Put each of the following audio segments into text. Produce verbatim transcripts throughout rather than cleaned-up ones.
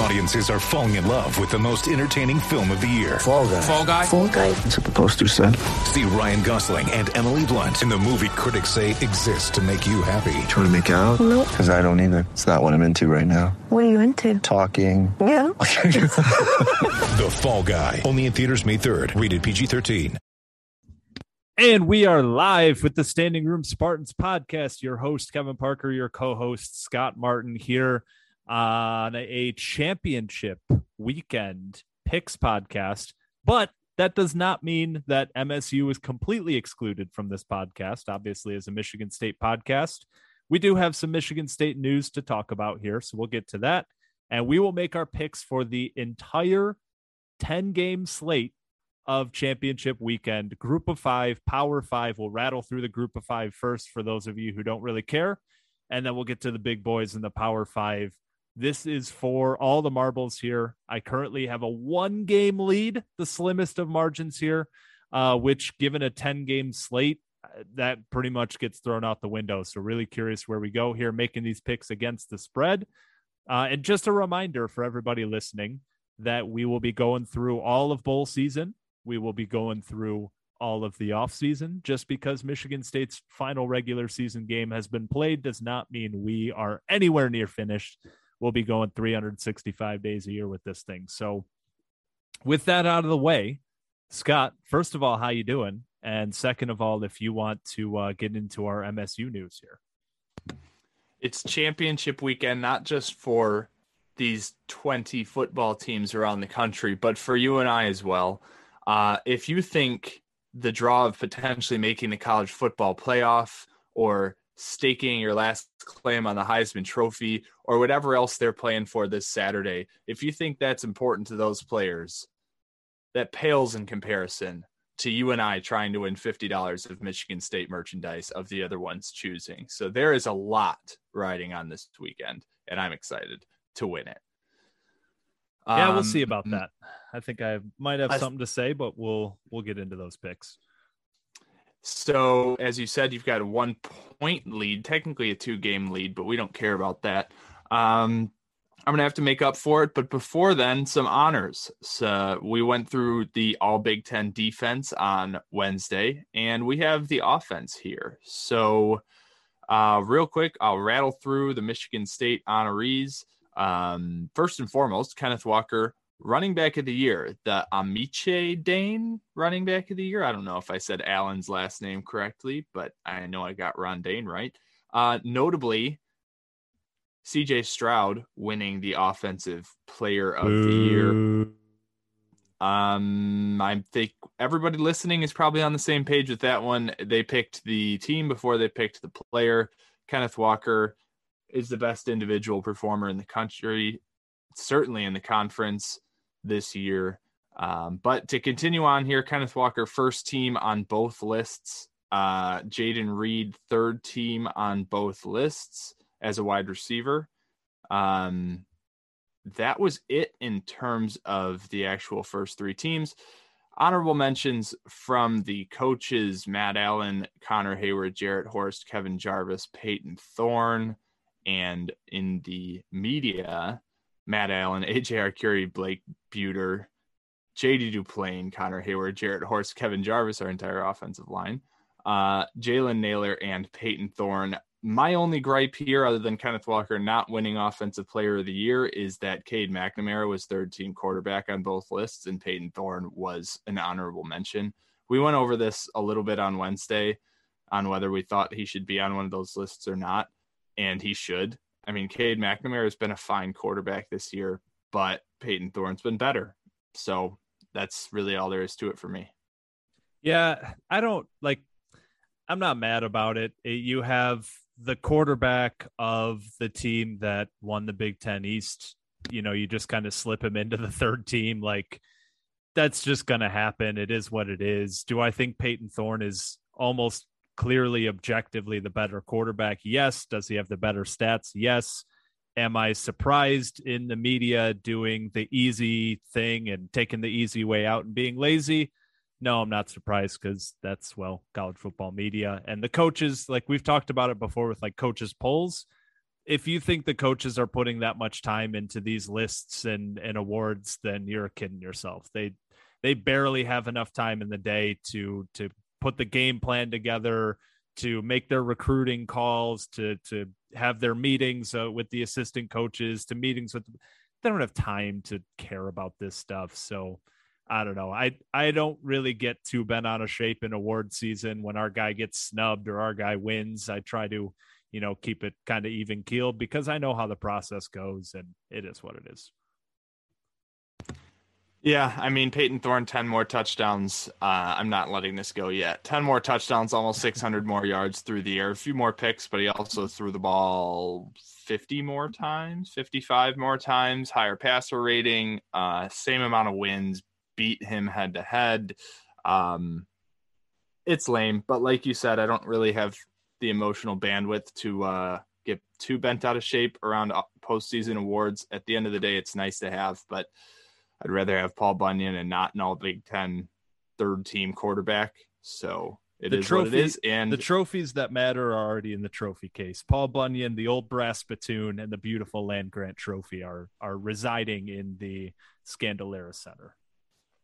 Audiences are falling in love with the most entertaining film of the year. Fall Guy. Fall Guy. Fall Guy. That's what the poster said. See Ryan Gosling and Emily Blunt in the movie critics say exists to make you happy. Trying to make it out? Nope. Because I don't either. It's not what I'm into right now. What are you into? Talking. Yeah. The Fall Guy. Only in theaters May third. Rated P G thirteen. And we are live with the Standing Room Spartans podcast. Your host, Kevin Parker. Your co-host, Scott Martin, here on a championship weekend picks podcast, but that does not mean that M S U is completely excluded from this podcast. Obviously, as a Michigan State podcast, we do have some Michigan State news to talk about here, so we'll get to that, and we will make our picks for the entire ten-game slate of championship weekend. Group of five, Power Five. We'll rattle through the Group of Five first for those of you who don't really care, and then we'll get to the big boys in the Power Five. This is for all the marbles here. I currently have a one-game lead, the slimmest of margins here, uh, which, given a ten-game slate, that pretty much gets thrown out the window. So really curious where we go here, making these picks against the spread. Uh, and just a reminder for everybody listening that we will be going through all of bowl season. We will be going through all of the offseason. Just because Michigan State's final regular season game has been played does not mean we are anywhere near finished. We'll be going three hundred sixty-five days a year with this thing. So with that out of the way, Scott, first of all, how you doing? And second of all, if you want to uh, get into our M S U news here. It's championship weekend, not just for these twenty football teams around the country, but for you and I as well. Uh, if you think the draw of potentially making the college football playoff or staking your last claim on the Heisman Trophy or whatever else they're playing for this Saturday, if you think that's important to those players, that pales in comparison to you and I trying to win fifty dollars of Michigan State merchandise of the other one's choosing. So there is a lot riding on this weekend, and I'm excited to win it. Yeah, um, we'll see about that. I think I might have I, something to say, but we'll we'll get into those picks. So, as you said, you've got a one-point lead, technically a two-game lead, but we don't care about that. Um, I'm going to have to make up for it, but before then, some honors. So we went through the All-Big Ten defense on Wednesday, and we have the offense here. So, uh, real quick, I'll rattle through the Michigan State honorees. Um, first and foremost, Kenneth Walker, running back of the year, the Amiche Dane running back of the year. I don't know if I said Allen's last name correctly, but I know I got Ron Dane right. Uh, notably, C J Stroud winning the Offensive Player of the Year. Um, I think everybody listening is probably on the same page with that one. They picked the team before they picked the player. Kenneth Walker is the best individual performer in the country, certainly in the conference this year. Um, but to continue on here, Kenneth Walker, first team on both lists. Uh, Jaden Reed, third team on both lists as a wide receiver. Um, that was it in terms of the actual first three teams. Honorable mentions from the coaches, Matt Allen, Connor Hayward, Jarrett Horst, Kevin Jarvis, Peyton Thorne, and in the media, Matt Allen, A J Curie, Blake Buter, J D Duplain, Connor Hayward, Jarrett Horst, Kevin Jarvis, our entire offensive line, uh, Jalen Naylor, and Peyton Thorne. My only gripe here, other than Kenneth Walker not winning Offensive Player of the Year, is that Cade McNamara was third-team quarterback on both lists, and Peyton Thorne was an honorable mention. We went over this a little bit on Wednesday on whether we thought he should be on one of those lists or not, and he should. I mean, Cade McNamara has been a fine quarterback this year, but Peyton Thorne's been better. So that's really all there is to it for me. Yeah, I don't like, I'm not mad about it. You have the quarterback of the team that won the Big Ten East. You know, you just kind of slip him into the third team. Like, that's just going to happen. It is what it is. Do I think Peyton Thorne is almost clearly objectively the better quarterback? Yes. Does he have the better stats? Yes. Am I surprised in the media doing the easy thing and taking the easy way out and being lazy? No, I'm not surprised, because that's, well, college football media. And the coaches, like we've talked about it before with like coaches polls. If you think the coaches are putting that much time into these lists and, and awards, then you're kidding yourself. They they barely have enough time in the day to to put the game plan together, to make their recruiting calls, to to have their meetings uh, with the assistant coaches, to meetings with. They don't have time to care about this stuff. So I don't know. I, I don't really get too bent out of shape in award season when our guy gets snubbed or our guy wins. I try to, you know, keep it kind of even keeled, because I know how the process goes, and it is what it is. Yeah. I mean, Peyton Thorne, ten more touchdowns. Uh, I'm not letting this go yet. ten more touchdowns, almost six hundred more yards through the air, a few more picks, but he also threw the ball fifty more times, fifty-five more times, higher passer rating, uh, same amount of wins, beat him head to head. Um, it's lame, but like you said, I don't really have the emotional bandwidth to uh, get too bent out of shape around postseason awards. At the end of the day, it's nice to have, but I'd rather have Paul Bunyan and not an all Big Ten third team quarterback. So it is what it is. And the trophies that matter are already in the trophy case. Paul Bunyan, the old brass platoon, and the beautiful land grant trophy are, are residing in the Scandellera Center.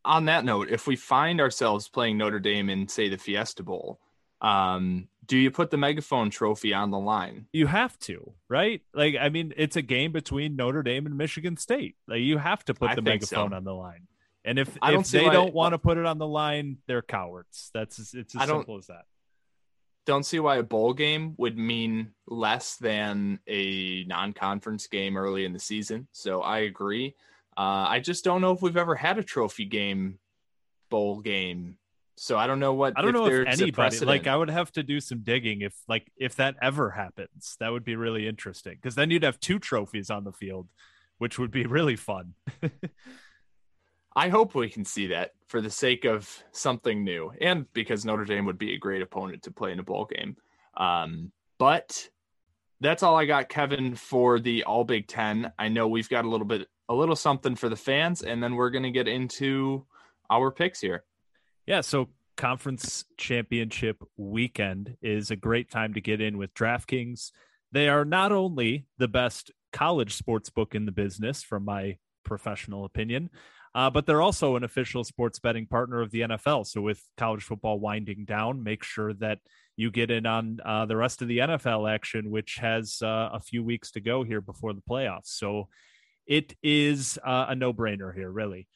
On that note, if we find ourselves playing Notre Dame in, say, the Fiesta Bowl, um, do you put the megaphone trophy on the line? You have to, right? Like, I mean, it's a game between Notre Dame and Michigan State. Like, you have to put the megaphone on the line. And if, if they don't want to put it on the line, they're cowards. That's, it's as simple as that. Don't see why a bowl game would mean less than a non-conference game early in the season. So I agree. Uh, I just don't know if we've ever had a trophy game, bowl game. So I don't know what, I don't if know if anybody, like I would have to do some digging if like, if that ever happens. That would be really interesting, because then you'd have two trophies on the field, which would be really fun. I hope we can see that for the sake of something new, and because Notre Dame would be a great opponent to play in a bowl game. Um, but that's all I got, Kevin, for the All Big Ten. I know we've got a little bit a little something for the fans, and then we're going to get into our picks here. Yeah, so conference championship weekend is a great time to get in with DraftKings. They are not only the best college sports book in the business, from my professional opinion, uh, but they're also an official sports betting partner of the N F L. So with college football winding down, make sure that you get in on uh, the rest of the N F L action, which has uh, a few weeks to go here before the playoffs. So it is uh, a no-brainer here, really.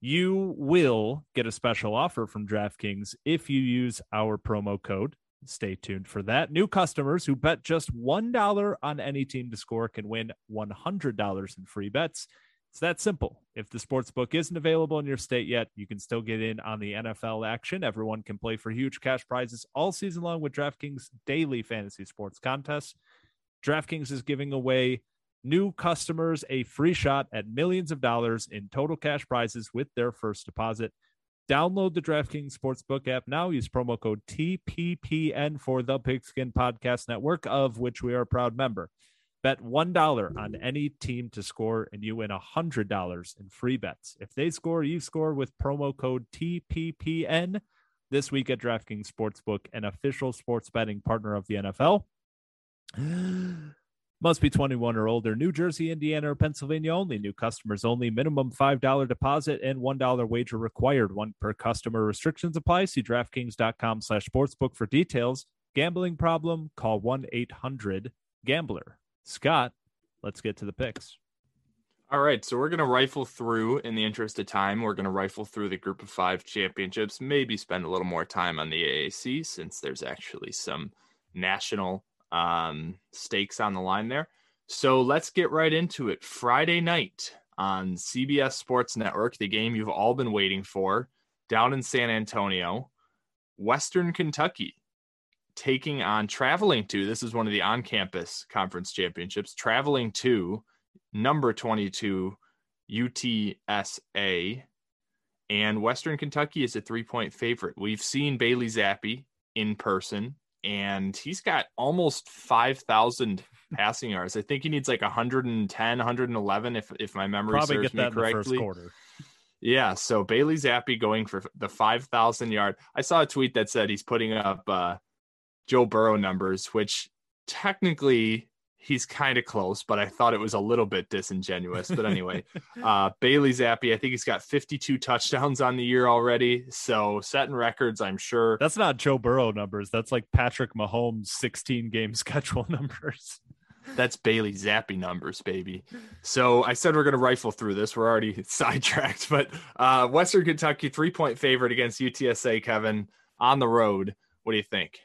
You will get a special offer from DraftKings if you use our promo code. Stay tuned for that. New customers who bet just one dollar on any team to score can win one hundred dollars in free bets. It's that simple. If the sportsbook isn't available in your state yet, you can still get in on the N F L action. Everyone can play for huge cash prizes all season long with DraftKings daily fantasy sports contests. DraftKings is giving away new customers a free shot at millions of dollars in total cash prizes with their first deposit. Download the DraftKings Sportsbook app now. Use promo code T P P N for the Pigskin Podcast Network, of which we are a proud member. Bet one dollar on any team to score, and you win one hundred dollars in free bets. If they score, you score with promo code T P P N. This week at DraftKings Sportsbook, an official sports betting partner of the N F L. Must be twenty-one or older. New Jersey, Indiana, or Pennsylvania only. New customers only. Minimum five dollars deposit and one dollar wager required. One per customer. Restrictions apply. See DraftKings.com slash sportsbook for details. Gambling problem? Call one eight hundred gambler. Scott, let's get to the picks. All right, so we're going to rifle through, in the interest of time, we're going to rifle through the group of five championships, maybe spend a little more time on the A A C since there's actually some national um stakes on the line there. So let's get right into it. Friday night on C B S Sports Network, the game you've all been waiting for, down in San Antonio, Western Kentucky taking on, traveling to, this is one of the on-campus conference championships, traveling to number twenty-two U T S A, and Western Kentucky is a three-point favorite. We've seen Bailey Zappe in person, and he's got almost five thousand passing yards. I think he needs like one ten, one eleven, if if my memory Probably serves me correctly. Probably get that in the first quarter. Yeah, so Bailey Zappe going for the five thousand yard. I saw a tweet that said he's putting up uh, Joe Burrow numbers, which technically he's kind of close, but I thought it was a little bit disingenuous. But anyway, uh, Bailey Zappe, I think he's got fifty-two touchdowns on the year already, so setting records, I'm sure. That's not Joe Burrow numbers. That's like Patrick Mahomes' sixteen-game schedule numbers. That's Bailey Zappe numbers, baby. So I said we're going to rifle through this. We're already sidetracked, but uh, Western Kentucky, three-point favorite against U T S A, Kevin, on the road. What do you think?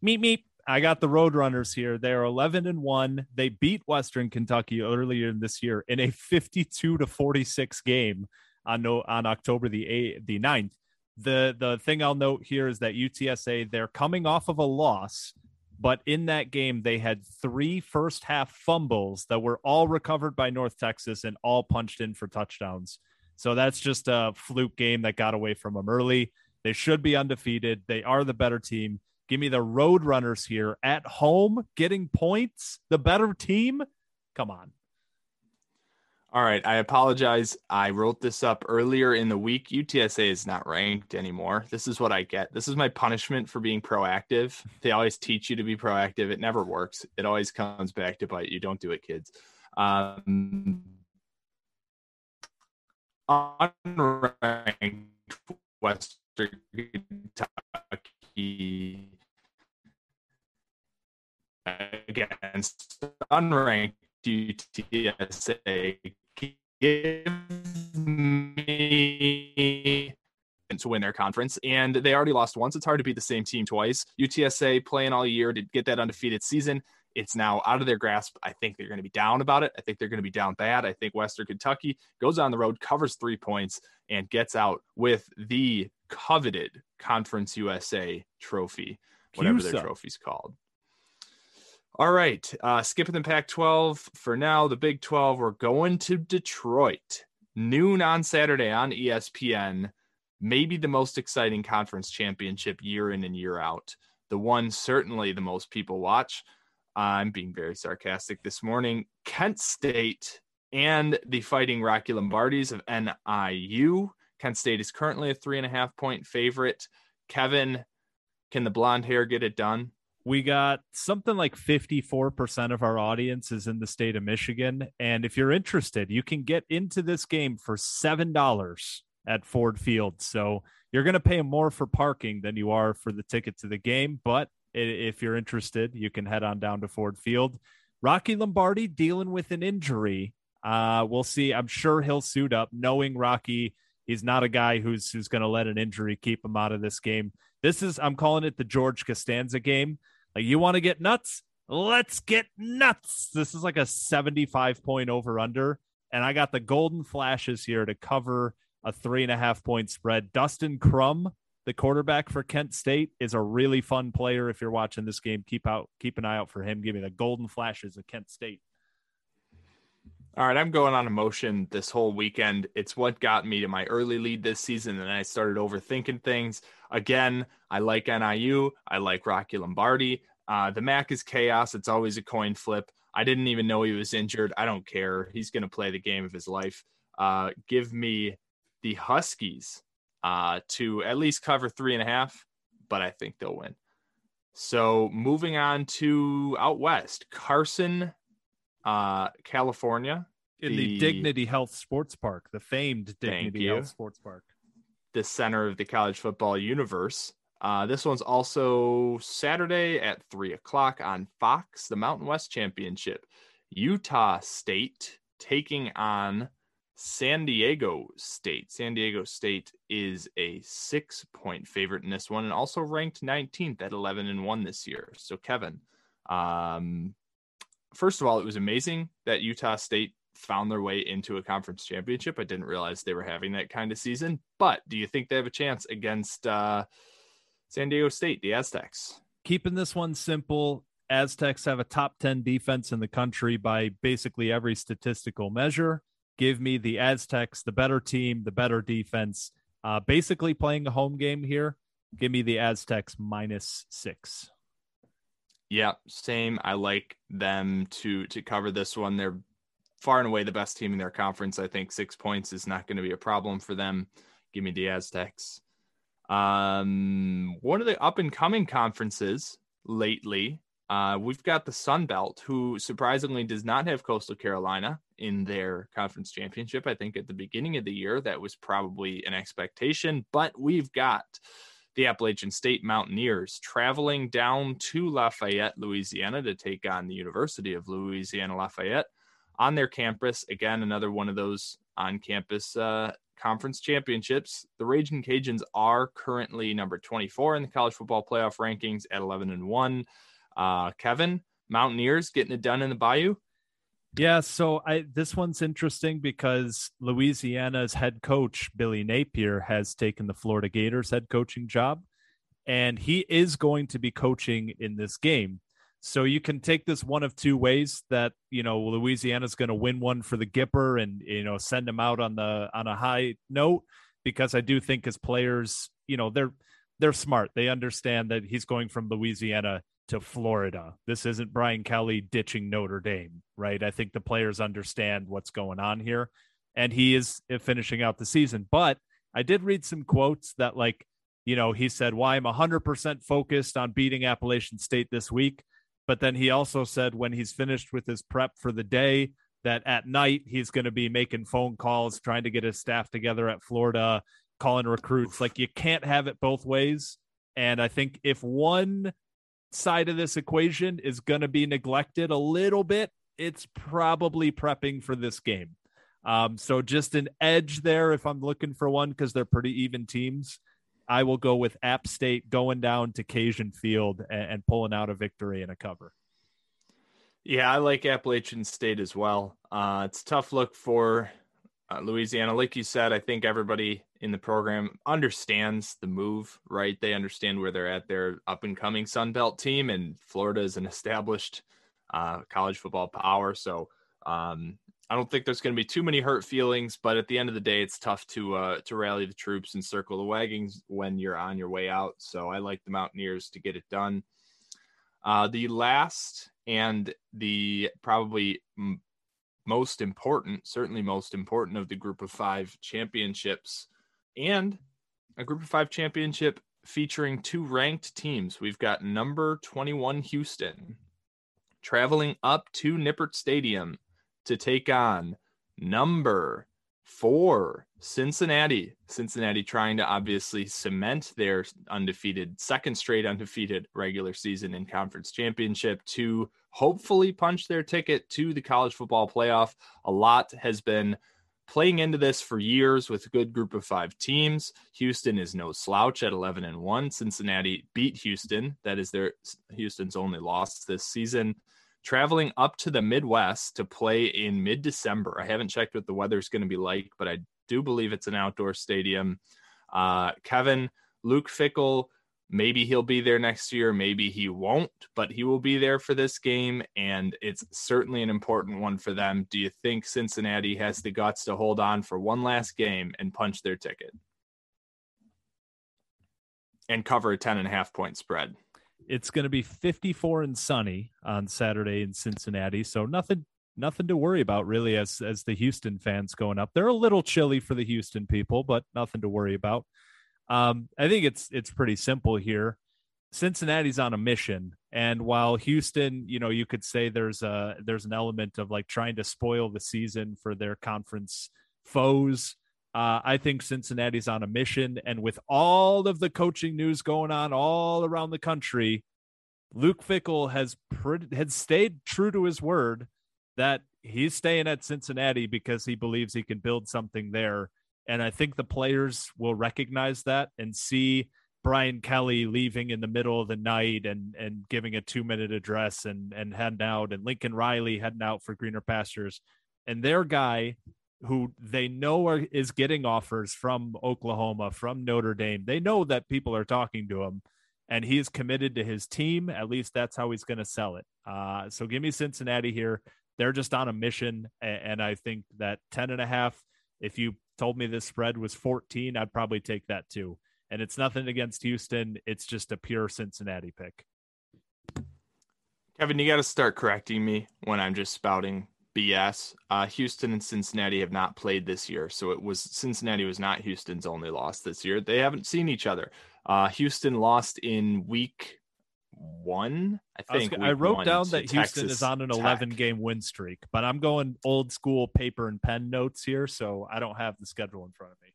Meet me. I got the Roadrunners here. They are eleven and one. They beat Western Kentucky earlier this year in a fifty-two to forty-six game on no, on October the eighth, the ninth. The the thing I'll note here is that U T S A, they're coming off of a loss, but in that game, they had three first half fumbles that were all recovered by North Texas and all punched in for touchdowns. So that's just a fluke game that got away from them early. They should be undefeated. They are the better team. Give me the Roadrunners here at home, getting points, the better team. Come on. All right. I apologize. I wrote this up earlier in the week. U T S A is not ranked anymore. This is what I get. This is my punishment for being proactive. They always teach you to be proactive. It never works. It always comes back to bite you. Don't do it, kids. Um, unranked Western Kentucky against unranked U T S A. Give me to win their conference, and they already lost once. It's hard to beat the same team twice. U T S A playing all year to get that undefeated season. It's now out of their grasp. I think they're going to be down about it. I think they're going to be down bad. I think Western Kentucky goes on the road, covers three points, and gets out with the coveted Conference U S A trophy, whatever Q S A. Their trophy's called. All right, uh, skipping the Pac twelve for now, the Big twelve, we're going to Detroit. Noon on Saturday on E S P N, maybe the most exciting conference championship year in and year out. The one certainly the most people watch. Uh, I'm being very sarcastic this morning. Kent State and the Fighting Rocky Lombardis of N I U. Kent State is currently a three-and-a-half-point favorite. Kevin, can the blonde hair get it done? We got something like fifty-four percent of our audience is in the state of Michigan. And if you're interested, you can get into this game for seven dollars at Ford Field. So you're going to pay more for parking than you are for the ticket to the game. But if you're interested, you can head on down to Ford Field. Rocky Lombardi dealing with an injury. Uh, we'll see. I'm sure he'll suit up. Knowing Rocky, he's not a guy who's who's going to let an injury keep him out of this game. This is, I'm calling it the George Costanza game. Like, you want to get nuts? Let's get nuts. This is like a seventy-five point over under. And I got the Golden Flashes here to cover a three and a half point spread. Dustin Crum, the quarterback for Kent State, is a really fun player. If you're watching this game, keep out, keep an eye out for him. Give me the Golden Flashes of Kent State. All right, I'm going on emotion this whole weekend. It's what got me to my early lead this season, and I started overthinking things. Again, I like N I U. I like Rocky Lombardi. Uh, the M A C is chaos. It's always a coin flip. I didn't even know he was injured. I don't care. He's going to play the game of his life. Uh, give me the Huskies uh, to at least cover three and a half, but I think they'll win. So moving on to out west, Carson, uh California, in the, the Dignity Health Sports Park, the famed Dignity Health Sports Park, the center of the college football universe. Uh this one's also Saturday at three o'clock on Fox. The Mountain West Championship, Utah State taking on San Diego State. San Diego State is a six point favorite in this one, and also ranked nineteenth at eleven and one this year. So Kevin, um first of all, it was amazing that Utah State found their way into a conference championship. I didn't realize they were having that kind of season, but do you think they have a chance against uh, San Diego State, the Aztecs. Keeping this one simple, Aztecs have a top ten defense in the country by basically every statistical measure. Give me the Aztecs, the better team, the better defense. Uh, basically playing a home game here. Give me the Aztecs minus six. Yeah, same. I like them to to cover this one. They're far and away the best team in their conference. I think six points is not going to be a problem for them. Give me the Aztecs. Um, one of the up-and-coming conferences lately, uh, we've got the Sun Belt, who surprisingly does not have Coastal Carolina in their conference championship. I think at the beginning of the year, that was probably an expectation, but we've got the Appalachian State Mountaineers traveling down to Lafayette, Louisiana to take on the University of Louisiana Lafayette on their campus. Again, another one of those on-campus uh, conference championships. The Ragin' Cajuns are currently number twenty-four in the college football playoff rankings at eleven and one. Uh, Kevin, Mountaineers getting it done in the Bayou. Yeah, so I, this one's interesting because Louisiana's head coach, Billy Napier, has taken the Florida Gators head coaching job, and he is going to be coaching in this game. So you can take this one of two ways, that, you know, Louisiana's going to win one for the Gipper and, you know, send them out on the on a high note, because I do think his players, you know, they're they're smart. They understand that he's going from Louisiana to Florida. This isn't Brian Kelly ditching Notre Dame, right? I think the players understand what's going on here, and he is finishing out the season. But I did read some quotes that, like, you know, he said, "Why well, I'm one hundred percent focused on beating Appalachian State this week." But then he also said when he's finished with his prep for the day that at night he's going to be making phone calls, trying to get his staff together at Florida, calling recruits. Oof. Like, you can't have it both ways. And I think if one side of this equation is going to be neglected a little bit, it's probably prepping for this game. Um, so just an edge there if I'm looking for one, because they're pretty even teams. I will go with App State going down to Cajun Field and, and pulling out a victory and a cover. Yeah, I like Appalachian State as well. Uh, it's a tough look for uh, Louisiana. Like you said, I think everybody in the program understands the move, right? They understand where they're at. They're up and coming Sun Belt team, and Florida is an established uh, college football power. So um, I don't think there's going to be too many hurt feelings, but at the end of the day, it's tough to, uh, to rally the troops and circle the wagons when you're on your way out. So I like the Mountaineers to get it done. Uh, the last and the probably m- most important, certainly most important of the group of five championships, and a group of five championship featuring two ranked teams. We've got number twenty-one Houston traveling up to Nippert Stadium to take on number four Cincinnati. Cincinnati trying to obviously cement their undefeated, second straight undefeated regular season and conference championship to hopefully punch their ticket to the college football playoff. A lot has been playing into this for years with a good group of five teams. Houston is no slouch at eleven and one. Cincinnati beat Houston. That is their Houston's only loss this season. Traveling up to the Midwest to play in mid-December. I haven't checked what the weather's going to be like, but I do believe it's an outdoor stadium. Uh, Kevin, Luke Fickell, maybe he'll be there next year. Maybe he won't, but he will be there for this game, and it's certainly an important one for them. Do you think Cincinnati has the guts to hold on for one last game and punch their ticket and cover a ten and a half point spread? It's going to be fifty-four and sunny on Saturday in Cincinnati, so nothing nothing to worry about, really, as, as the Houston fans going up. They're a little chilly for the Houston people, but nothing to worry about. Um, I think it's it's pretty simple here. Cincinnati's on a mission, and while Houston, you know, you could say there's a there's an element of like trying to spoil the season for their conference foes. Uh, I think Cincinnati's on a mission, and with all of the coaching news going on all around the country, Luke Fickell has pr- had stayed true to his word that he's staying at Cincinnati because he believes he can build something there. And I think the players will recognize that and see Brian Kelly leaving in the middle of the night and and giving a two-minute address and and heading out, and Lincoln Riley heading out for greener pastures, and their guy who they know are, is getting offers from Oklahoma, from Notre Dame. They know that people are talking to him. and he is committed to his team. At least that's how he's going to sell it. Uh, so give me Cincinnati here. They're just on a mission. And, and I think that ten and a half, if you told me this spread was fourteen, I'd probably take that too. And it's nothing against Houston. It's just a pure Cincinnati pick. Kevin, you got to start correcting me when I'm just spouting B S. Uh, Houston and Cincinnati have not played this year. So it was Cincinnati was not Houston's only loss this year. They haven't seen each other. Uh, Houston lost in week one. I think I, was, I wrote down that Houston is on an eleven game win streak, but I'm going old school paper and pen notes here. So I don't have the schedule in front of me.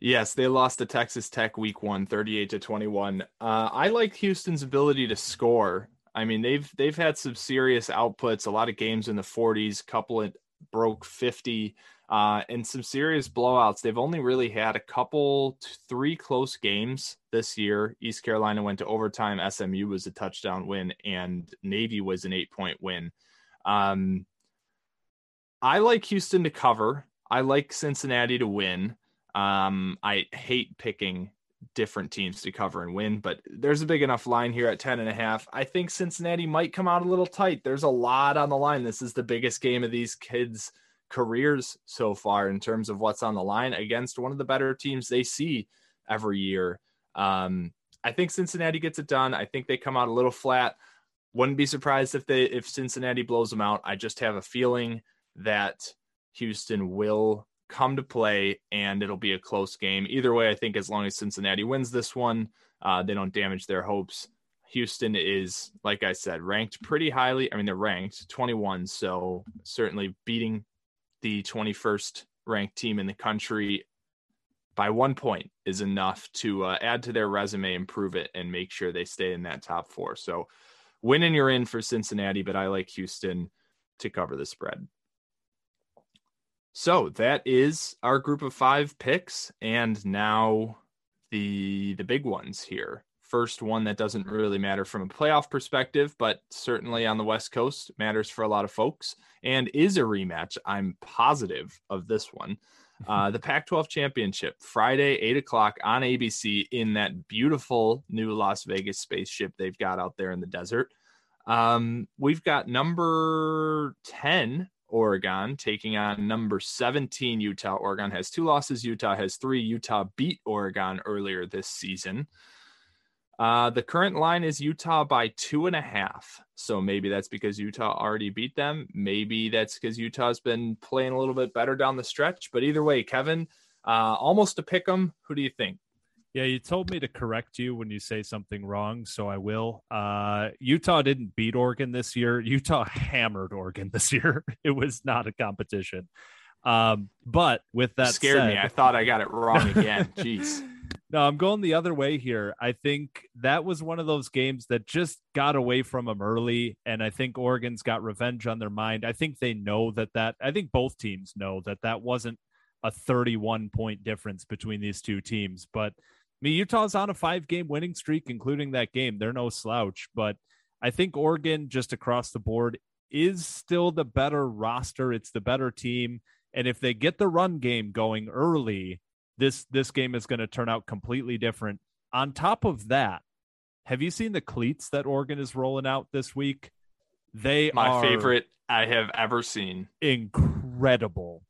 Yes, they lost to Texas Tech week one, thirty-eight to twenty-one. Uh, I like Houston's ability to score. I mean, they've they've had some serious outputs, a lot of games in the forties, couple of broke fifty, uh, and some serious blowouts. They've only really had a couple, three close games this year. East Carolina went to overtime. S M U was a touchdown win, and Navy was an eight-point win. Um, I like Houston to cover. I like Cincinnati to win. Um, I hate picking different teams to cover and win, but there's a big enough line here at ten and a half. I think Cincinnati might come out a little tight. There's a lot on the line. This is the biggest game of these kids' careers so far in terms of what's on the line against one of the better teams they see every year. Um, I think Cincinnati gets it done. I think they come out a little flat. Wouldn't be surprised if they, if Cincinnati blows them out. I just have a feeling that Houston will come to play and it'll be a close game. Either way, I think as long as Cincinnati wins this one, uh, they don't damage their hopes. Houston is, like I said, ranked pretty highly. I mean, they're ranked twenty-one, so certainly beating the twenty-first ranked team in the country by one point is enough to uh, add to their resume, improve it, and make sure they stay in that top four. So winning you're in for Cincinnati, but I like Houston to cover the spread. So that is our group of five picks, and now the the big ones here. First one that doesn't really matter from a playoff perspective, but certainly on the West Coast matters for a lot of folks and is a rematch. I'm positive of this one. Uh, the Pac twelve Championship, Friday, eight o'clock on A B C in that beautiful new Las Vegas spaceship they've got out there in the desert. Um, we've got number ten, Oregon, taking on number seventeen, Utah. Oregon has two losses. Utah has three. Utah beat Oregon earlier this season. Uh, the current line is Utah by two and a half. So maybe that's because Utah already beat them. Maybe that's because Utah's been playing a little bit better down the stretch. But either way, Kevin, uh, almost to pick them. Who do you think? Yeah, you told me to correct you when you say something wrong, so I will. Uh, Utah didn't beat Oregon this year. Utah hammered Oregon this year. It was not a competition. Um, but with that scared said, me. I thought I got it wrong again. Jeez. No, I'm going the other way here. I think that was one of those games that just got away from them early, and I think Oregon's got revenge on their mind. I think they know that that – I think both teams know that that wasn't a thirty-one point difference between these two teams, but – I mean, Utah's on a five-game winning streak, including that game. They're no slouch, but I think Oregon, just across the board, is still the better roster. It's the better team, and if they get the run game going early, this this game is going to turn out completely different. On top of that, have you seen the cleats that Oregon is rolling out this week? They My are my favorite I have ever seen. Incredible.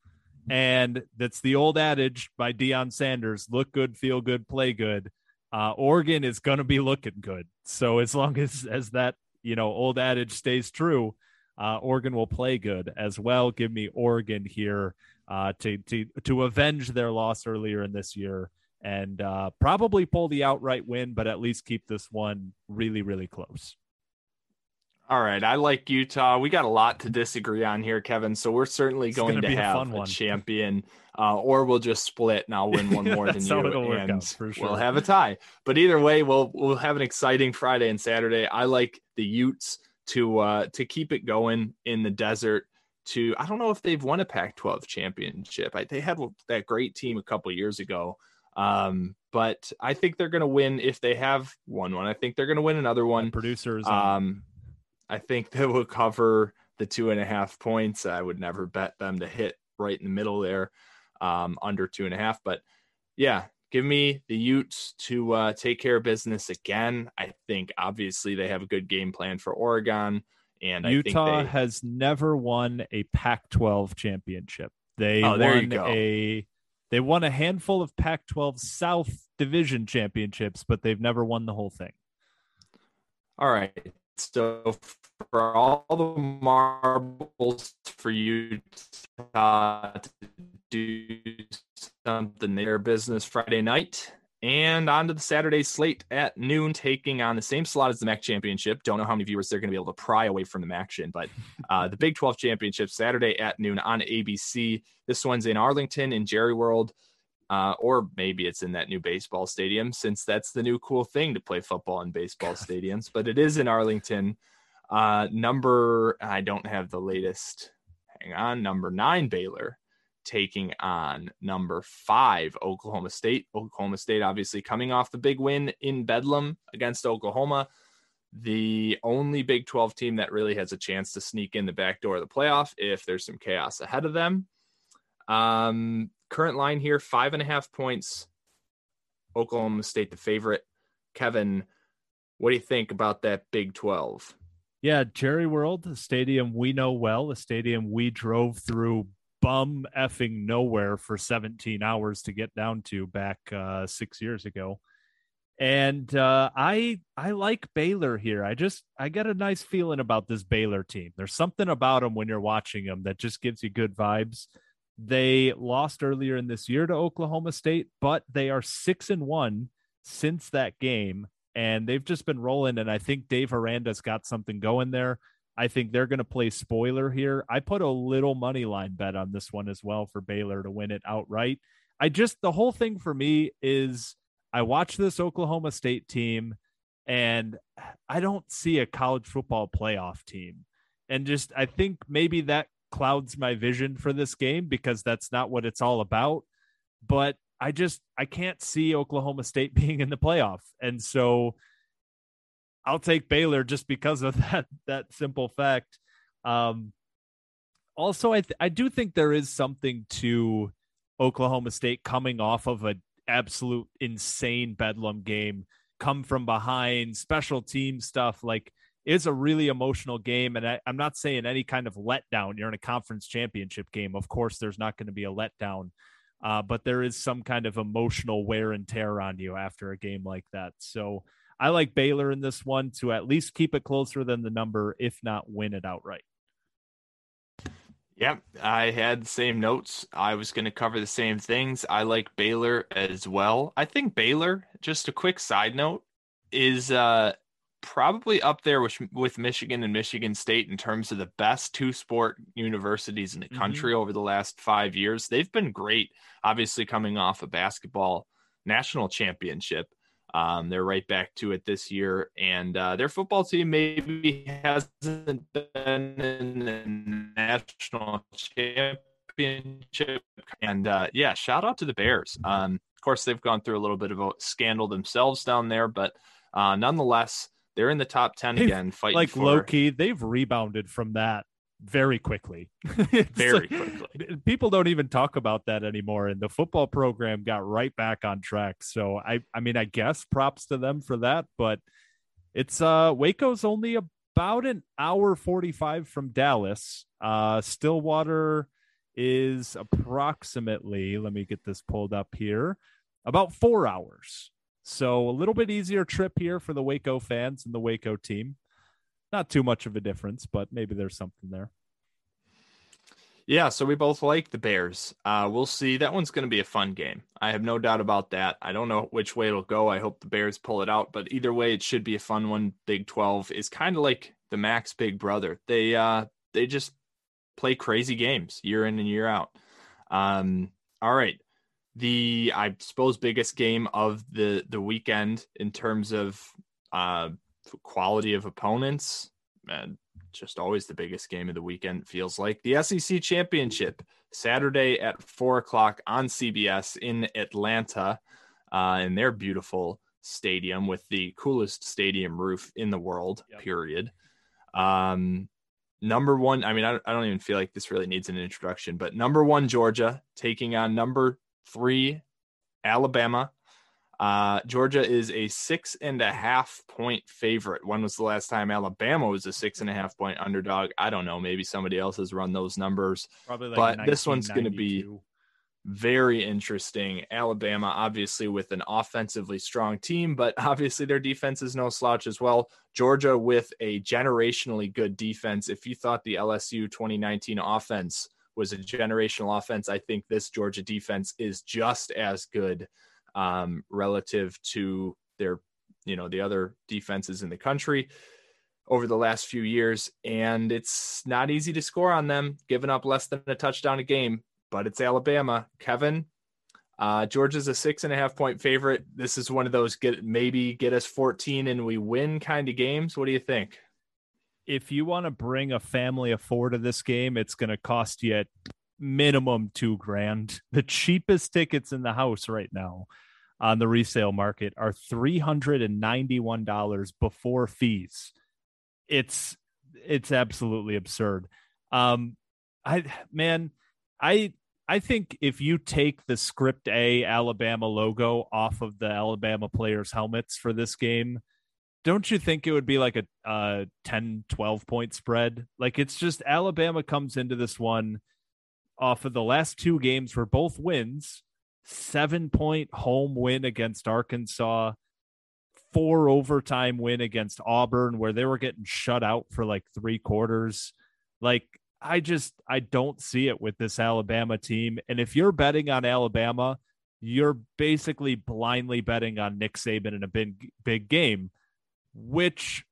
And that's the old adage by Deion Sanders, look good, feel good, play good. Uh, Oregon is going to be looking good. So as long as, as that, you know, old adage stays true, uh, Oregon will play good as well. Give me Oregon here uh, to, to, to avenge their loss earlier in this year and uh, probably pull the outright win, but at least keep this one really, really close. All right. I like Utah. We got a lot to disagree on here, Kevin. So we're certainly it's going to have a, a champion uh, or we'll just split and I'll win one more than you and out, sure. We'll have a tie. But either way, we'll, we'll have an exciting Friday and Saturday. I like the Utes to, uh, to keep it going in the desert to, I don't know if they've won a Pac twelve championship. I, they had that great team a couple years ago. Um, but I think they're going to win if they have won one. I think they're going to win another one. The producers. Um, I think they will cover the two and a half points. I would never bet them to hit right in the middle there, um, under two and a half. But yeah, Give me the Utes to uh, take care of business again. I think obviously they have a good game plan for Oregon, and Utah I think they... has never won a Pac twelve championship. They oh, there won you go. a they won a handful of Pac twelve South Division championships, but they've never won the whole thing. All right. So for all the marbles for Utah to do something, their business Friday night and onto the Saturday slate at noon, taking on the same slot as the M A C championship. Don't know how many viewers they're going to be able to pry away from the M A C in, but uh, the Big twelve championship Saturday at noon on A B C. This one's in Arlington in Jerry World. Uh, or maybe it's in that new baseball stadium, since that's the new cool thing to play football in baseball stadiums. But it is in Arlington. Uh, number, I don't have the latest. Hang on. Number nine, Baylor, taking on number five, Oklahoma State. Oklahoma State obviously coming off the big win in Bedlam against Oklahoma. The only Big twelve team that really has a chance to sneak in the back door of the playoff if there's some chaos ahead of them. Um, Current line here, five and a half points. Oklahoma State, the favorite. Kevin, what do you think about that Big twelve? Yeah, Jerry World, a stadium we know well, a stadium we drove through bum effing nowhere for seventeen hours to get down to back uh, six years ago. And uh, I I like Baylor here. I just I get a nice feeling about this Baylor team. There's something about them when you're watching them that just gives you good vibes. They lost earlier in this year to Oklahoma State, but they are six and one since that game, and they've just been rolling. And I think Dave Aranda's got something going there. I think they're going to play spoiler here. I put a little money line bet on this one as well for Baylor to win it outright. I just, the whole thing for me is I watch this Oklahoma State team and I don't see a college football playoff team. And just, I think maybe that clouds my vision for this game because that's not what it's all about. But I just, I can't see Oklahoma State being in the playoff. And so I'll take Baylor just because of that, that simple fact. Um, also, I, th- I do think there is something to Oklahoma State coming off of an absolute insane Bedlam game, come from behind, special team stuff. Like, it's a really emotional game. And I, I'm not saying any kind of letdown. You're in a conference championship game. Of course, there's not going to be a letdown, uh, but there is some kind of emotional wear and tear on you after a game like that. So I like Baylor in this one to at least keep it closer than the number, if not win it outright. Yep. I had the same notes. I was going to cover the same things. I like Baylor as well. I think Baylor, just a quick side note, is, uh, probably up there with, with Michigan and Michigan State in terms of the best two sport universities in the country mm-hmm. over the last five years. They've been great, obviously coming off a basketball national championship. Um, they're right back to it this year. And uh, their football team maybe hasn't been in the national championship. And uh, yeah, shout out to the Bears. Um, of course, they've gone through a little bit of a scandal themselves down there, but uh, nonetheless, they're in the top ten they've, again, fighting like for... Like, low-key, they've rebounded from that very quickly. very like, quickly. People don't even talk about that anymore, and the football program got right back on track. So, I I mean, I guess props to them for that, but it's uh, Waco's only about an hour forty-five from Dallas. Uh, Stillwater is approximately, let me get this pulled up here, about four hours. So a little bit easier trip here for the Waco fans and the Waco team. Not too much of a difference, but maybe there's something there. Yeah, so we both like the Bears. Uh, we'll see. That one's going to be a fun game. I have no doubt about that. I don't know which way it'll go. I hope the Bears pull it out, but either way, it should be a fun one. Big twelve is kind of like the M A C's big brother. They uh, they just play crazy games year in and year out. Um, all right. The, I suppose, biggest game of the, the weekend in terms of uh, quality of opponents, and just always the biggest game of the weekend, feels like. The S E C Championship, Saturday at four o'clock on C B S in Atlanta, uh, in their beautiful stadium with the coolest stadium roof in the world, yep. period. Um Number one, I mean, I, I don't even feel like this really needs an introduction, but number one, Georgia, taking on number three, Alabama. Uh, Georgia is a six and a half point favorite. When was the last time Alabama was a six and a half point underdog? I don't know. Maybe somebody else has run those numbers, probably like but this one's going to be very interesting. Alabama, obviously with an offensively strong team, but obviously their defense is no slouch as well. Georgia with a generationally good defense. If you thought the L S U twenty nineteen offense was a generational offense, I think this Georgia defense is just as good um, relative to their, you know, the other defenses in the country over the last few years. And it's not easy to score on them, giving up less than a touchdown a game, but it's Alabama. Kevin, uh, Georgia's a six and a half point favorite. This is one of those get maybe get us fourteen and we win kind of games. What do you think? If you want to bring a family of four to this game, it's going to cost you at minimum two grand. The cheapest tickets in the house right now on the resale market are three hundred ninety-one dollars before fees. It's, it's absolutely absurd. Um, I, man, I, I think if you take the Script A Alabama logo off of the Alabama players' helmets for this game, don't you think it would be like a uh, ten, twelve point spread? Like, it's just Alabama comes into this one off of the last two games were both wins, seven point home win against Arkansas, four overtime win against Auburn, where they were getting shut out for like three quarters. Like, I just, I don't see it with this Alabama team. And if you're betting on Alabama, you're basically blindly betting on Nick Saban in a big, big game, which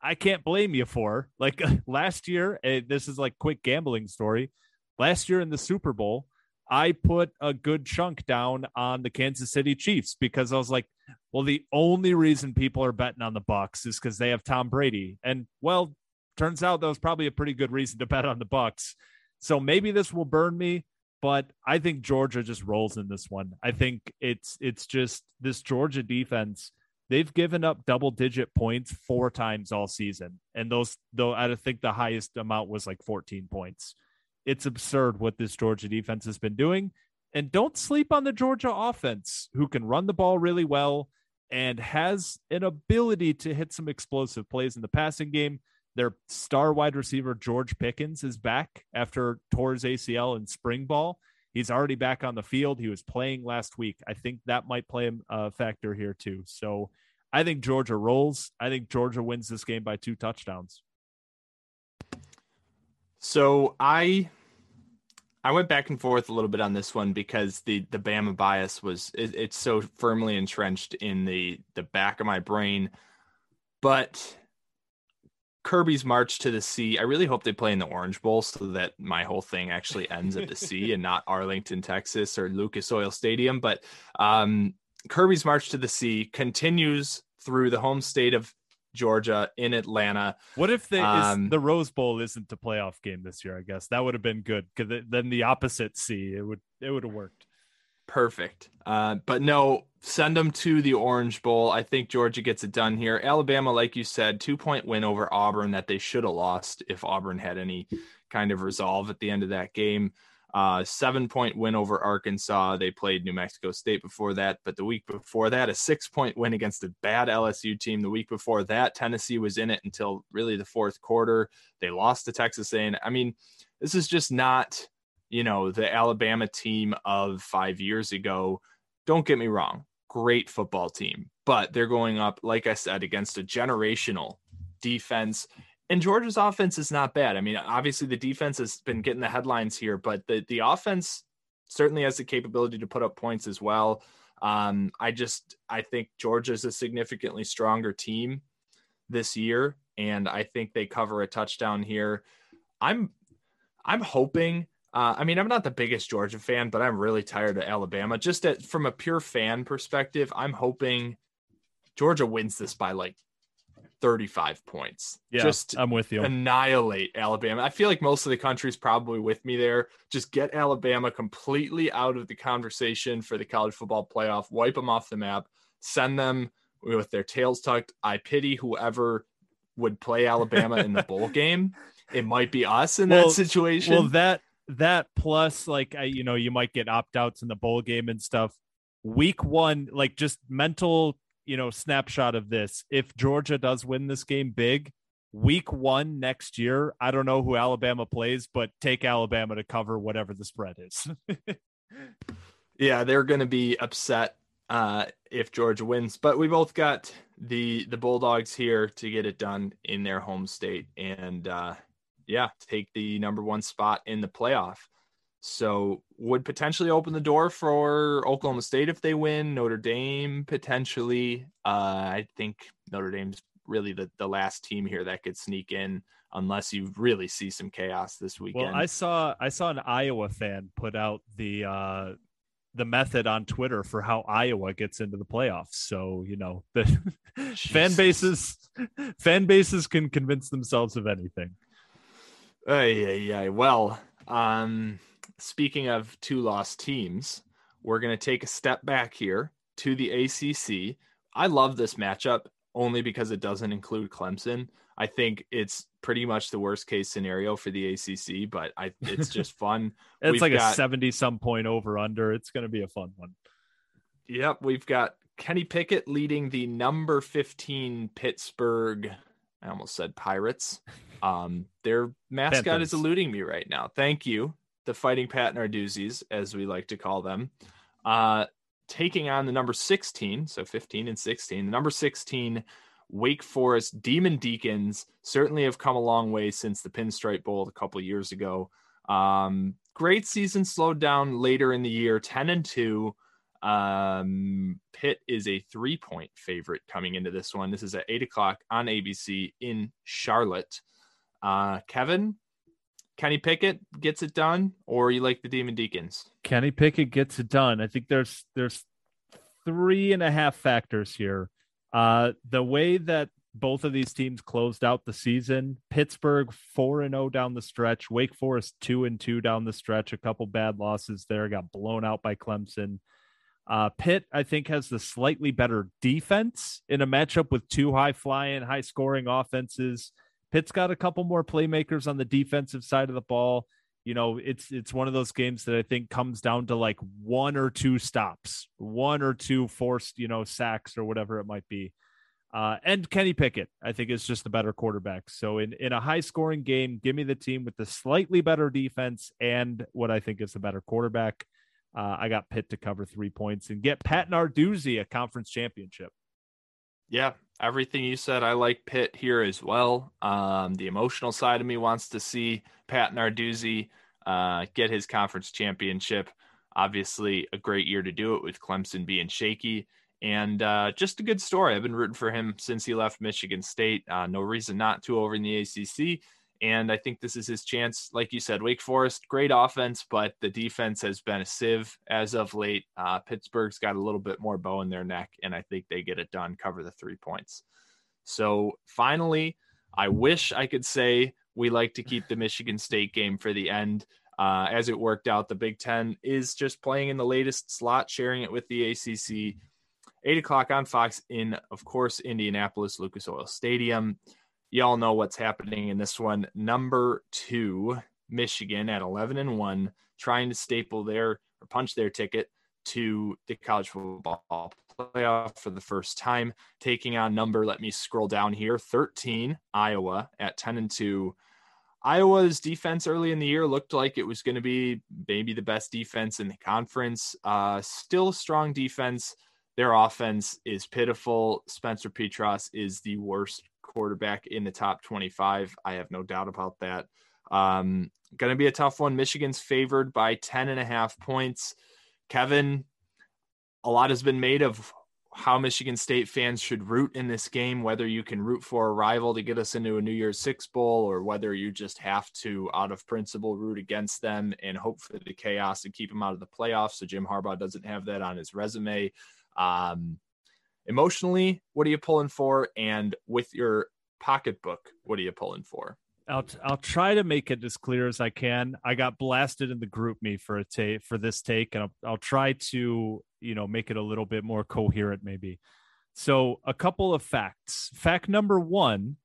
I can't blame you for. Like last year, this is like quick gambling story. Last year in the Super Bowl, I put a good chunk down on the Kansas City Chiefs because I was like, well, the only reason people are betting on the Bucs is because they have Tom Brady. And well, turns out that was probably a pretty good reason to bet on the Bucs. So maybe this will burn me, but I think Georgia just rolls in this one. I think it's, it's just this Georgia defense. They've given up double-digit points four times all season, and those, though, I think the highest amount was like fourteen points. It's absurd what this Georgia defense has been doing, and don't sleep on the Georgia offense, who can run the ball really well and has an ability to hit some explosive plays in the passing game. Their star wide receiver George Pickens is back after tore his A C L in spring ball. He's already back on the field. He was playing last week. I think that might play a factor here too. So I think Georgia rolls. I think Georgia wins this game by two touchdowns. So I, I went back and forth a little bit on this one because the, the Bama bias was, it, it's so firmly entrenched in the, the back of my brain, but Kirby's March to the Sea. I really hope they play in the Orange Bowl so that my whole thing actually ends at the sea and not Arlington, Texas or Lucas Oil Stadium. But um, Kirby's March to the Sea continues through the home state of Georgia in Atlanta. What if they, um, is, the Rose Bowl isn't the playoff game this year? I guess that would have been good because then the opposite sea, it would, it would have worked. Perfect. Uh, but no, send them to the Orange Bowl. I think Georgia gets it done here. Alabama, like you said, two-point win over Auburn that they should have lost if Auburn had any kind of resolve at the end of that game. Uh, seven-point win over Arkansas. They played New Mexico State before that, but the week before that, a six-point win against a bad L S U team. The week before that, Tennessee was in it until really the fourth quarter. They lost to Texas A and M. I mean, this is just not – you know, the Alabama team of five years ago. Don't get me wrong, great football team, but they're going up, like I said, against a generational defense, and Georgia's offense is not bad. I mean, obviously the defense has been getting the headlines here, but the, the offense certainly has the capability to put up points as well. Um, I just, I think Georgia's a significantly stronger team this year, and I think they cover a touchdown here. I'm, I'm hoping Uh, I mean, I'm not the biggest Georgia fan, but I'm really tired of Alabama. Just at, from a pure fan perspective, I'm hoping Georgia wins this by like thirty-five points. Yeah, just I'm with you. Annihilate Alabama. I feel like most of the country's probably with me there. Just get Alabama completely out of the conversation for the college football playoff. Wipe them off the map. Send them with their tails tucked. I pity whoever would play Alabama in the bowl game. It might be us in well, that situation. Well, that. That plus, like, I, you know, you might get opt-outs in the bowl game and stuff. week one, like just mental, you know, snapshot of this. If Georgia does win this game big, week one next year, I don't know who Alabama plays, but take Alabama to cover whatever the spread is. Yeah, they're going to be upset uh, if Georgia wins, but we both got the the Bulldogs here to get it done in their home state, and uh, yeah, take the number one spot in the playoff. So would potentially open the door for Oklahoma State if they win, Notre Dame potentially. Uh, I think Notre Dame's really the, the last team here that could sneak in unless you really see some chaos this weekend. Well, I saw I saw an Iowa fan put out the uh, the method on Twitter for how Iowa gets into the playoffs. So, you know, the fan bases fan bases can convince themselves of anything. Uh, yeah, yeah. Well, um, speaking of two lost teams, we're going to take a step back here to the A C C. I love this matchup only because it doesn't include Clemson. I think it's pretty much the worst case scenario for the A C C, but I, it's just fun. It's we've like got, a seventy some point over under. It's going to be a fun one. Yep. We've got Kenny Pickett leading the number fifteen Pittsburgh. I almost said Pirates. Um, their mascot Panthers. Is eluding me right now. Thank you. The Fighting Pat Narduzzi's, as we like to call them, uh, taking on the number sixteen. So fifteen and sixteen, the number sixteen Wake Forest Demon Deacons certainly have come a long way since the Pinstripe Bowl a couple years ago. Um, great season slowed down later in the year, ten and two. Um, Pitt is a three point favorite coming into this one. This is at eight o'clock on A B C in Charlotte. Uh, Kevin, Kenny Pickett gets it done, or you like the Demon Deacons? Kenny Pickett gets it done. I think there's, there's three and a half factors here. Uh, the way that both of these teams closed out the season, Pittsburgh four and zero down the stretch, Wake Forest two and two down the stretch, a couple bad losses there, got blown out by Clemson. Uh, Pitt, I think, has the slightly better defense in a matchup with two high-flying, high-scoring offenses. Pitt's got a couple more playmakers on the defensive side of the ball. You know, it's it's one of those games that I think comes down to like one or two stops, one or two forced, you know, sacks or whatever it might be. Uh, and Kenny Pickett, I think, is just the better quarterback. So in, in a high-scoring game, give me the team with the slightly better defense and what I think is the better quarterback. Uh, I got Pitt to cover three points and get Pat Narduzzi a conference championship. Yeah, everything you said, I like Pitt here as well. Um, the emotional side of me wants to see Pat Narduzzi uh, get his conference championship. Obviously, a great year to do it with Clemson being shaky. And uh, just a good story. I've been rooting for him since he left Michigan State. Uh, no reason not to over in the A C C. And I think this is his chance. Like you said, Wake Forest, great offense, but the defense has been a sieve as of late. Uh, Pittsburgh's got a little bit more bow in their neck, and I think they get it done, cover the three points. So finally, I wish I could say we like to keep the Michigan State game for the end. Uh, as it worked out, the Big Ten is just playing in the latest slot, sharing it with the A C C. Eight o'clock on Fox in, of course, Indianapolis, Lucas Oil Stadium. Y'all know what's happening in this one. Number two, Michigan at eleven and one, trying to staple their or punch their ticket to the college football playoff for the first time, taking on number, let me scroll down here, thirteen, Iowa at ten and two. Iowa's defense early in the year looked like it was going to be maybe the best defense in the conference. Uh, still strong defense. Their offense is pitiful. Spencer Petras is the worst quarterback in the top twenty-five. I have no doubt about that. Um, going to be a tough one. Michigan's favored by ten and a half points. Kevin, a lot has been made of how Michigan State fans should root in this game, whether you can root for a rival to get us into a New Year's Six Bowl or whether you just have to, out of principle, root against them and hope for the chaos and keep them out of the playoffs so Jim Harbaugh doesn't have that on his resume. Um, Emotionally, what are you pulling for? And with your pocketbook, what are you pulling for? I'll I'll try to make it as clear as I can. I got blasted in the group me for a take for this take, and I'll, I'll try to, you know, make it a little bit more coherent, maybe. So, a couple of facts. Fact number one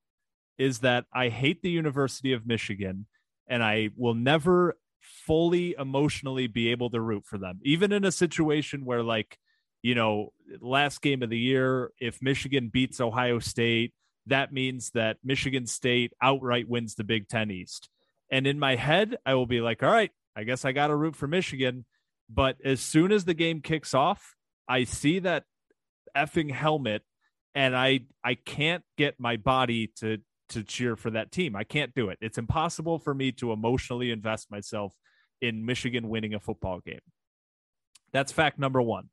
is that I hate the University of Michigan, and I will never fully emotionally be able to root for them, even in a situation where, like, you know, last game of the year, if Michigan beats Ohio State, that means that Michigan State outright wins the Big Ten East. And in my head, I will be like, all right, I guess I got to root for Michigan. But as soon as the game kicks off, I see that effing helmet and I, I can't get my body to, to cheer for that team. I can't do it. It's impossible for me to emotionally invest myself in Michigan winning a football game. That's fact number one.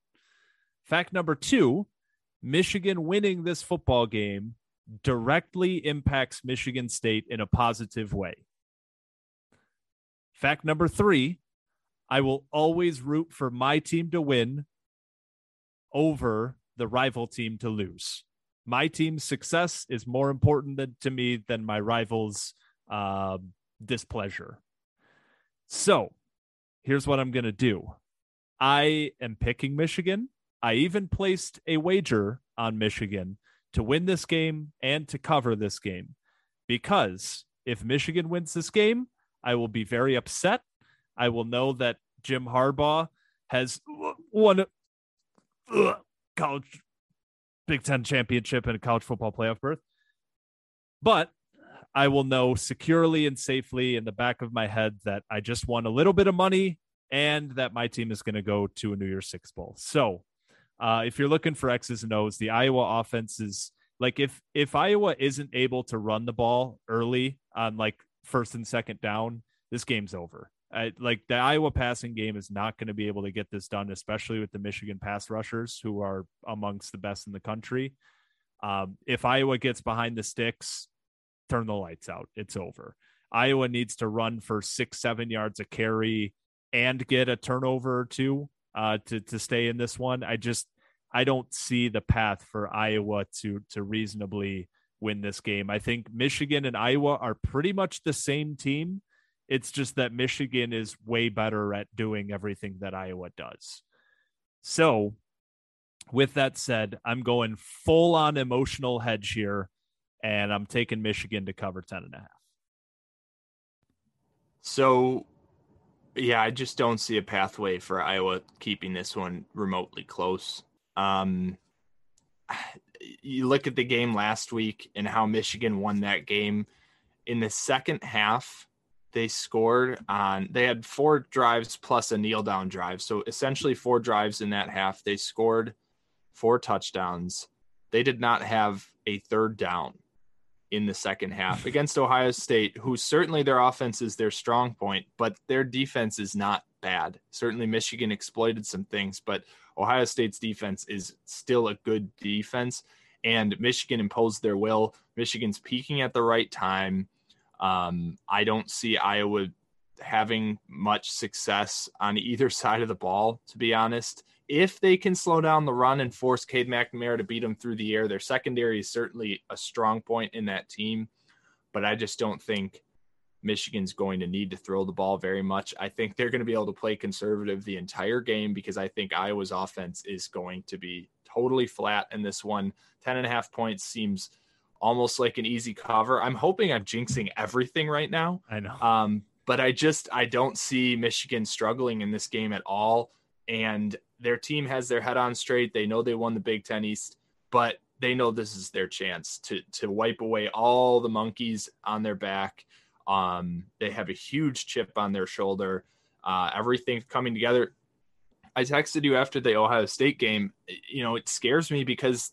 Fact number two, Michigan winning this football game directly impacts Michigan State in a positive way. Fact number three, I will always root for my team to win over the rival team to lose. My team's success is more important than, to me than my rival's uh, displeasure. So here's what I'm going to do. I am picking Michigan. I even placed a wager on Michigan to win this game and to cover this game, because if Michigan wins this game, I will be very upset. I will know that Jim Harbaugh has won a college Big Ten championship and a college football playoff berth. But I will know securely and safely in the back of my head that I just won a little bit of money and that my team is going to go to a New Year's Six Bowl. So uh, if you're looking for X's and O's, the Iowa offense is like, if, if Iowa isn't able to run the ball early on like first and second down, this game's over. I, like the Iowa passing game is not going to be able to get this done, especially with the Michigan pass rushers who are amongst the best in the country. Um, if Iowa gets behind the sticks, turn the lights out. It's over. Iowa needs to run for six, seven yards a carry and get a turnover or two uh, to, to stay in this one. I just, I don't see the path for Iowa to, to reasonably win this game. I think Michigan and Iowa are pretty much the same team. It's just that Michigan is way better at doing everything that Iowa does. So with that said, I'm going full on emotional hedge here, and I'm taking Michigan to cover ten and a half. So, yeah, I just don't see a pathway for Iowa keeping this one remotely close. Um, you look at the game last week and how Michigan won that game. In the second half, they scored on, they had four drives plus a kneel down drive. So essentially four drives in that half, they scored four touchdowns. They did not have a third down in the second half against Ohio State, who certainly their offense is their strong point, but their defense is not bad. Certainly Michigan exploited some things, but Ohio State's defense is still a good defense, and Michigan imposed their will. Michigan's peaking at the right time. Um, I don't see Iowa having much success on either side of the ball, to be honest. If they can slow down the run and force Cade McNamara to beat them through the air, their secondary is certainly a strong point in that team, but I just don't think Michigan's going to need to throw the ball very much. I think they're going to be able to play conservative the entire game, because I think Iowa's offense is going to be totally flat in this one. ten and a half points seems almost like an easy cover. I'm hoping I'm jinxing everything right now. I know. Um, but I just, I don't see Michigan struggling in this game at all. And their team has their head on straight. They know they won the Big Ten East, but they know this is their chance to, to wipe away all the monkeys on their back. Um, they have a huge chip on their shoulder. Uh, everything's coming together. I texted you after the Ohio State game. You know, it scares me because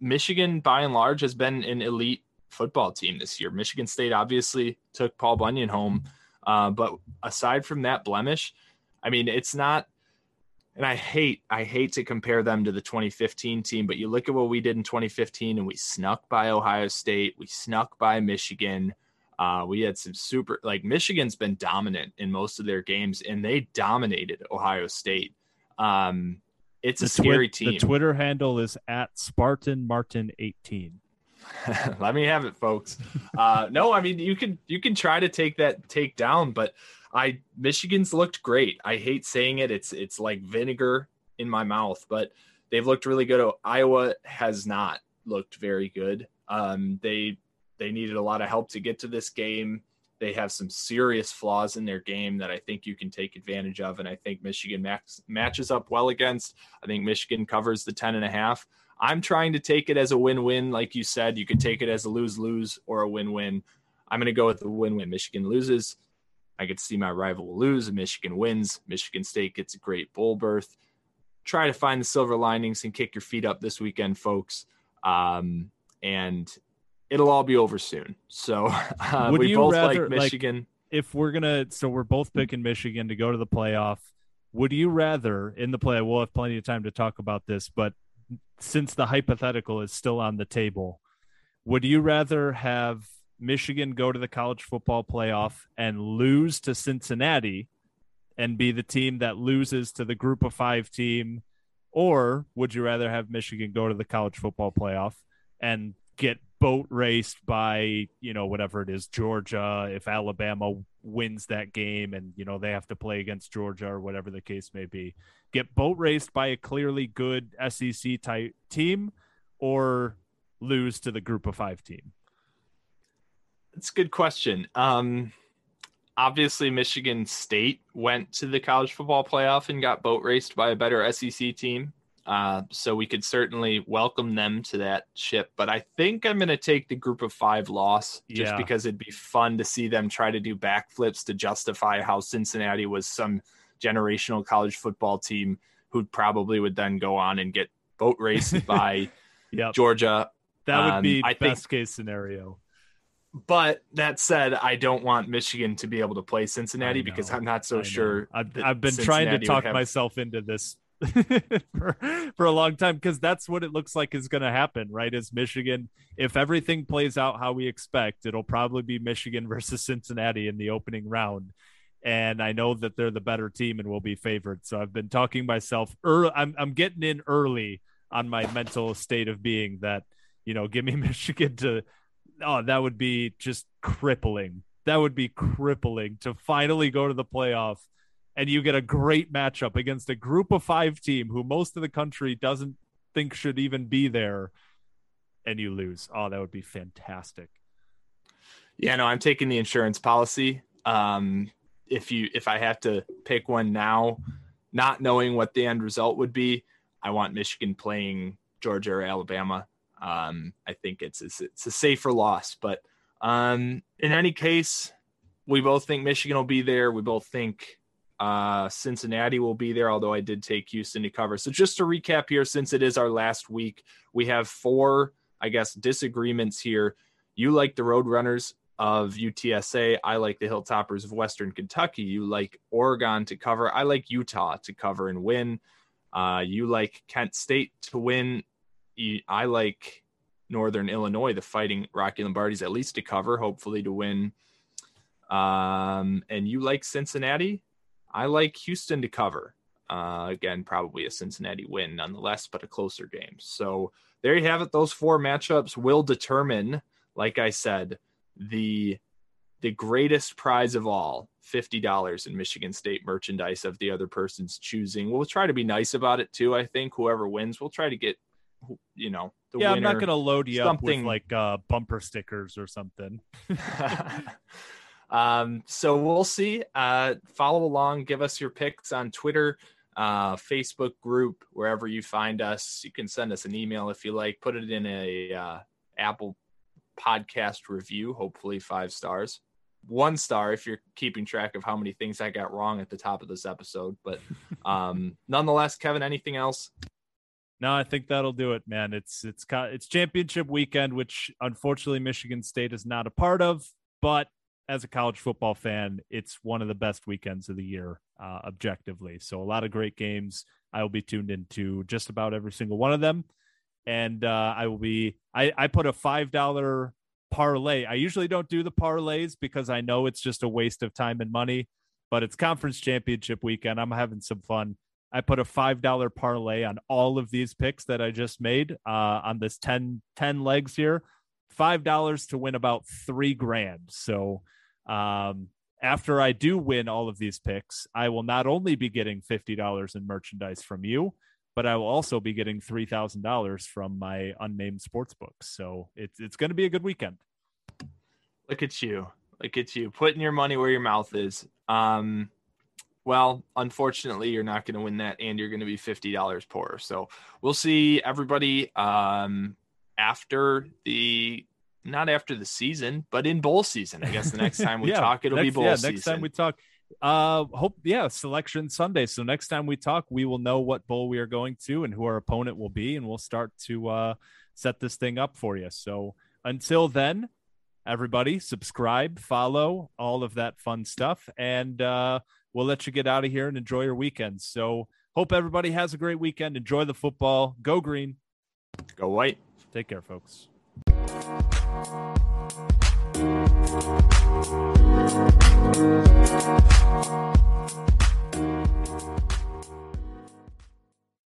Michigan, by and large, has been an elite football team this year. Michigan State obviously took Paul Bunyan home. Uh, but aside from that blemish, I mean, it's not – and I hate I hate to compare them to the twenty fifteen team, but you look at what we did in twenty fifteen, and we snuck by Ohio State. We snuck by Michigan. Uh, we had some super – like Michigan's been dominant in most of their games, and they dominated Ohio State. Um It's a scary team. The Twitter handle is at Spartan Martin eighteen. Let me have it, folks. Uh, no, I mean, you can you can try to take that take down, but I Michigan's looked great. I hate saying it. It's it's like vinegar in my mouth, but they've looked really good. Iowa has not looked very good. Um, they they needed a lot of help to get to this game. They have some serious flaws in their game that I think you can take advantage of. And I think Michigan max, matches up well against. I think Michigan covers the ten and a half. I'm trying to take it as a win-win. Like you said, you could take it as a lose-lose or a win-win. I'm going to go with the win-win. Michigan loses, I get to see my rival lose. Michigan wins, Michigan State gets a great bowl berth. Try to find the silver linings and kick your feet up this weekend, folks. Um, and it'll all be over soon. So uh, we both rather, like Michigan. Like, if we're going to, so we're both picking Michigan to go to the playoff. Would you rather in the play? We'll have plenty of time to talk about this, but since the hypothetical is still on the table, would you rather have Michigan go to the college football playoff and lose to Cincinnati and be the team that loses to the group of five team? Or would you rather have Michigan go to the college football playoff and get boat raced by, you know, whatever it is, Georgia, if Alabama wins that game and, you know, they have to play against Georgia or whatever the case may be, get boat raced by a clearly good S E C type team or lose to the group of five team? That's a good question. Um, obviously Michigan State went to the college football playoff and got boat raced by a better S E C team. Uh, so we could certainly welcome them to that ship, but I think I'm going to take the group of five loss just yeah. because it'd be fun to see them try to do backflips to justify how Cincinnati was some generational college football team who probably would then go on and get boat raced by yep. Georgia. That would um, be I best think, case scenario. But that said, I don't want Michigan to be able to play Cincinnati know, because I'm not so sure. I've, I've been Cincinnati trying to talk have... myself into this for, for a long time, because that's what it looks like is going to happen, right? Is Michigan, if everything plays out how we expect, it'll probably be Michigan versus Cincinnati in the opening round. And I know that they're the better team and will be favored. So I've been talking myself early. I'm, I'm getting in early on my mental state of being that, you know, give me Michigan to, oh, that would be just crippling. That would be crippling to finally go to the playoff. And you get a great matchup against a group of five team who most of the country doesn't think should even be there, and you lose. Oh, that would be fantastic. Yeah, no, I'm taking the insurance policy. Um, if you, if I have to pick one now, not knowing what the end result would be, I want Michigan playing Georgia or Alabama. Um, I think it's, it's, it's a safer loss, but um, in any case, we both think Michigan will be there. We both think, Uh, Cincinnati will be there, although I did take Houston to cover. So just to recap here, since it is our last week, we have four, I guess, disagreements here. You like the Roadrunners of U T S A. I like the Hilltoppers of Western Kentucky. You like Oregon to cover. I like Utah to cover and win. Uh, you like Kent State to win. I like Northern Illinois, the Fighting Rocky Lombardis, at least to cover, hopefully to win. Um, and you like Cincinnati? I like Houston to cover. Uh, again, probably a Cincinnati win nonetheless, but a closer game. So there you have it. Those four matchups will determine, like I said, the the greatest prize of all, fifty dollars in Michigan State merchandise of the other person's choosing. We'll try to be nice about it too. I think whoever wins, we'll try to get, you know, the yeah, winner. Yeah, I'm not going to load you something. Up with like uh, bumper stickers or something. Um, so we'll see, uh, follow along, give us your picks on Twitter, uh, Facebook group, wherever you find us. You can send us an email if you like, put it in a, uh, Apple podcast review, hopefully five stars, one star, if you're keeping track of how many things I got wrong at the top of this episode, but, um, nonetheless, Kevin, anything else? No, I think that'll do it, man. It's, it's, it's championship weekend, which unfortunately Michigan State is not a part of, but as a college football fan, it's one of the best weekends of the year, uh, objectively. So a lot of great games. I will be tuned into just about every single one of them. And uh, I will be, I, I put a five dollar parlay. I usually don't do the parlays because I know it's just a waste of time and money, but it's conference championship weekend. I'm having some fun. I put a five dollar parlay on all of these picks that I just made uh, on this ten, ten legs here, five dollars to win about three grand. So Um, after I do win all of these picks, I will not only be getting fifty dollars in merchandise from you, but I will also be getting three thousand dollars from my unnamed sportsbook. So it's, it's going to be a good weekend. Look at you. It gets you putting your money where your mouth is. Um, well, unfortunately, you're not going to win that, and you're going to be fifty dollars poorer. So we'll see everybody um, after the – not after the season, but in bowl season. I guess the next time we yeah, talk, it'll next, be bowl yeah, season. Yeah, next time we talk – uh hope yeah selection Sunday, so next time we talk we will know what bowl we are going to and who our opponent will be, and we'll start to uh set this thing up for you. So until then, everybody, subscribe, follow, all of that fun stuff, and uh we'll let you get out of here and enjoy your weekend. So hope everybody has a great weekend. Enjoy the football. Go green, go white. Take care, folks.